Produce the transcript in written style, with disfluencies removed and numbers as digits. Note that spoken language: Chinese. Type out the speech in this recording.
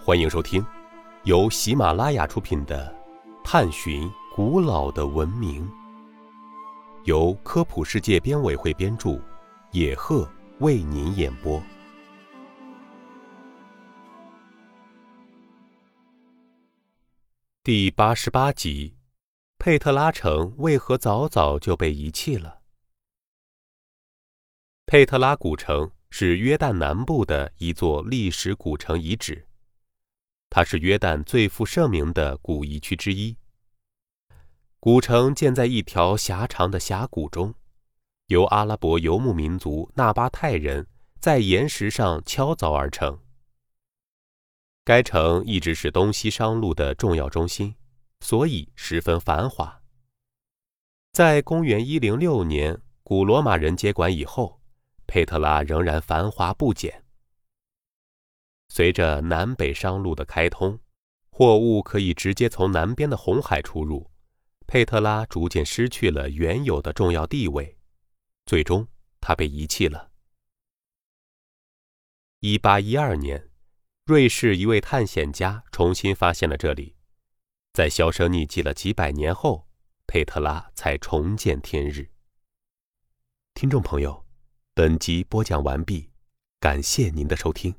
欢迎收听由喜马拉雅出品的《探寻古老的文明》，由科普世界编委会编著，野鹤为您演播。第88集，佩特拉城为何早早就被遗弃了？佩特拉古城是约旦南部的一座历史古城遗址，它是约旦最负盛名的古遗区之一。古城建在一条狭长的峡谷中，由阿拉伯游牧民族纳巴泰人在岩石上敲凿而成。该城一直是东西商路的重要中心，所以十分繁华。在公元106年古罗马人接管以后，佩特拉仍然繁华不减。随着南北商路的开通，货物可以直接从南边的红海出入，佩特拉逐渐失去了原有的重要地位，最终它被遗弃了。1812年，瑞士一位探险家重新发现了这里，在销声匿迹了几百年后，佩特拉才重见天日。听众朋友，本集播讲完毕，感谢您的收听。